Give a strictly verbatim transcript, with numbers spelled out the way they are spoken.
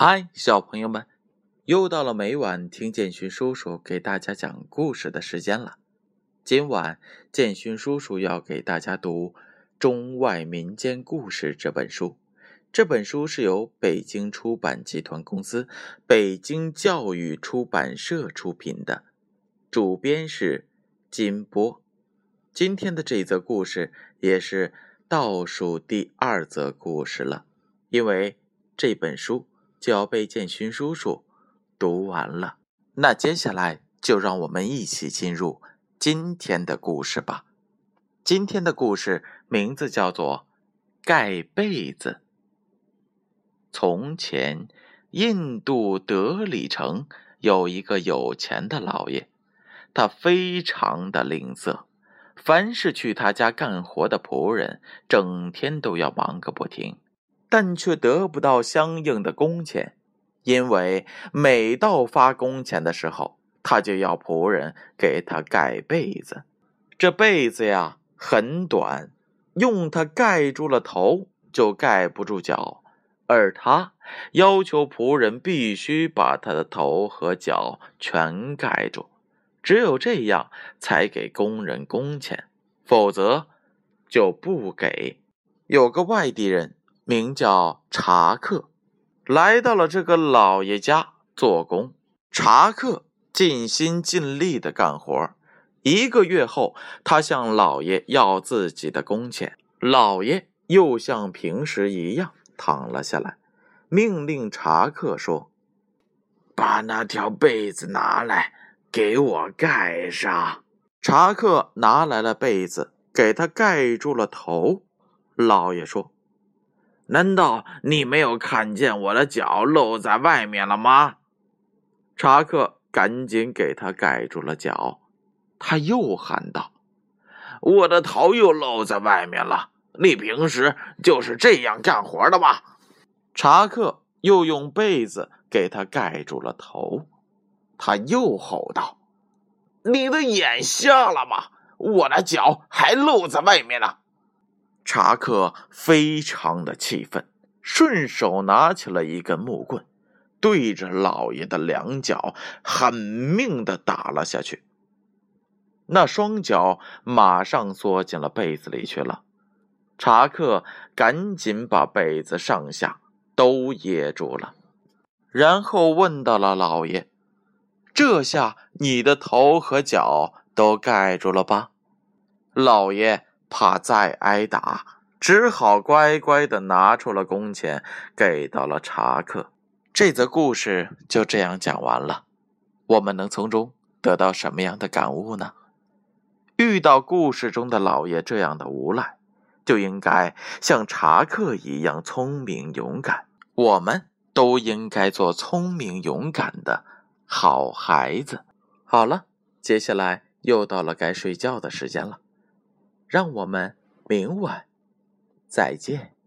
嗨，小朋友们，又到了每晚听建勋叔叔给大家讲故事的时间了。今晚建勋叔叔要给大家读《中外民间故事》这本书。这本书是由北京出版集团公司、北京教育出版社出品的，主编是金波。今天的这则故事也是倒数第二则故事了，因为这本书就要被建勋叔叔读完了。那接下来就让我们一起进入今天的故事吧。今天的故事名字叫做《盖被子》。从前，印度德里城有一个有钱的老爷，他非常的吝啬，凡是去他家干活的仆人，整天都要忙个不停。但却得不到相应的工钱，因为每到发工钱的时候，他就要仆人给他盖被子。这被子呀，很短，用它盖住了头，就盖不住脚，而他要求仆人必须把他的头和脚全盖住，只有这样才给工人工钱，否则就不给。有个外地人名叫查克，来到了这个老爷家做工。查克尽心尽力地干活，一个月后，他向老爷要自己的工钱。老爷又像平时一样躺了下来，命令查克说：“把那条被子拿来，给我盖上。”查克拿来了被子，给他盖住了头。老爷说：“难道你没有看见我的脚露在外面了吗？”查克赶紧给他盖住了脚。他又喊道：“我的头又露在外面了，你平时就是这样干活的吗？”查克又用被子给他盖住了头。他又吼道：“你的眼瞎了吗？我的脚还露在外面呢。”查克非常的气愤，顺手拿起了一根木棍，对着老爷的两脚狠命地打了下去。那双脚马上缩进了被子里去了。查克赶紧把被子上下都掖住了，然后问到了老爷：“这下你的头和脚都盖住了吧？”老爷怕再挨打，只好乖乖地拿出了工钱，给到了查克。这则故事就这样讲完了。我们能从中得到什么样的感悟呢？遇到故事中的老爷这样的无赖，就应该像查克一样聪明勇敢。我们都应该做聪明勇敢的好孩子。好了，接下来又到了该睡觉的时间了。让我们明晚再见。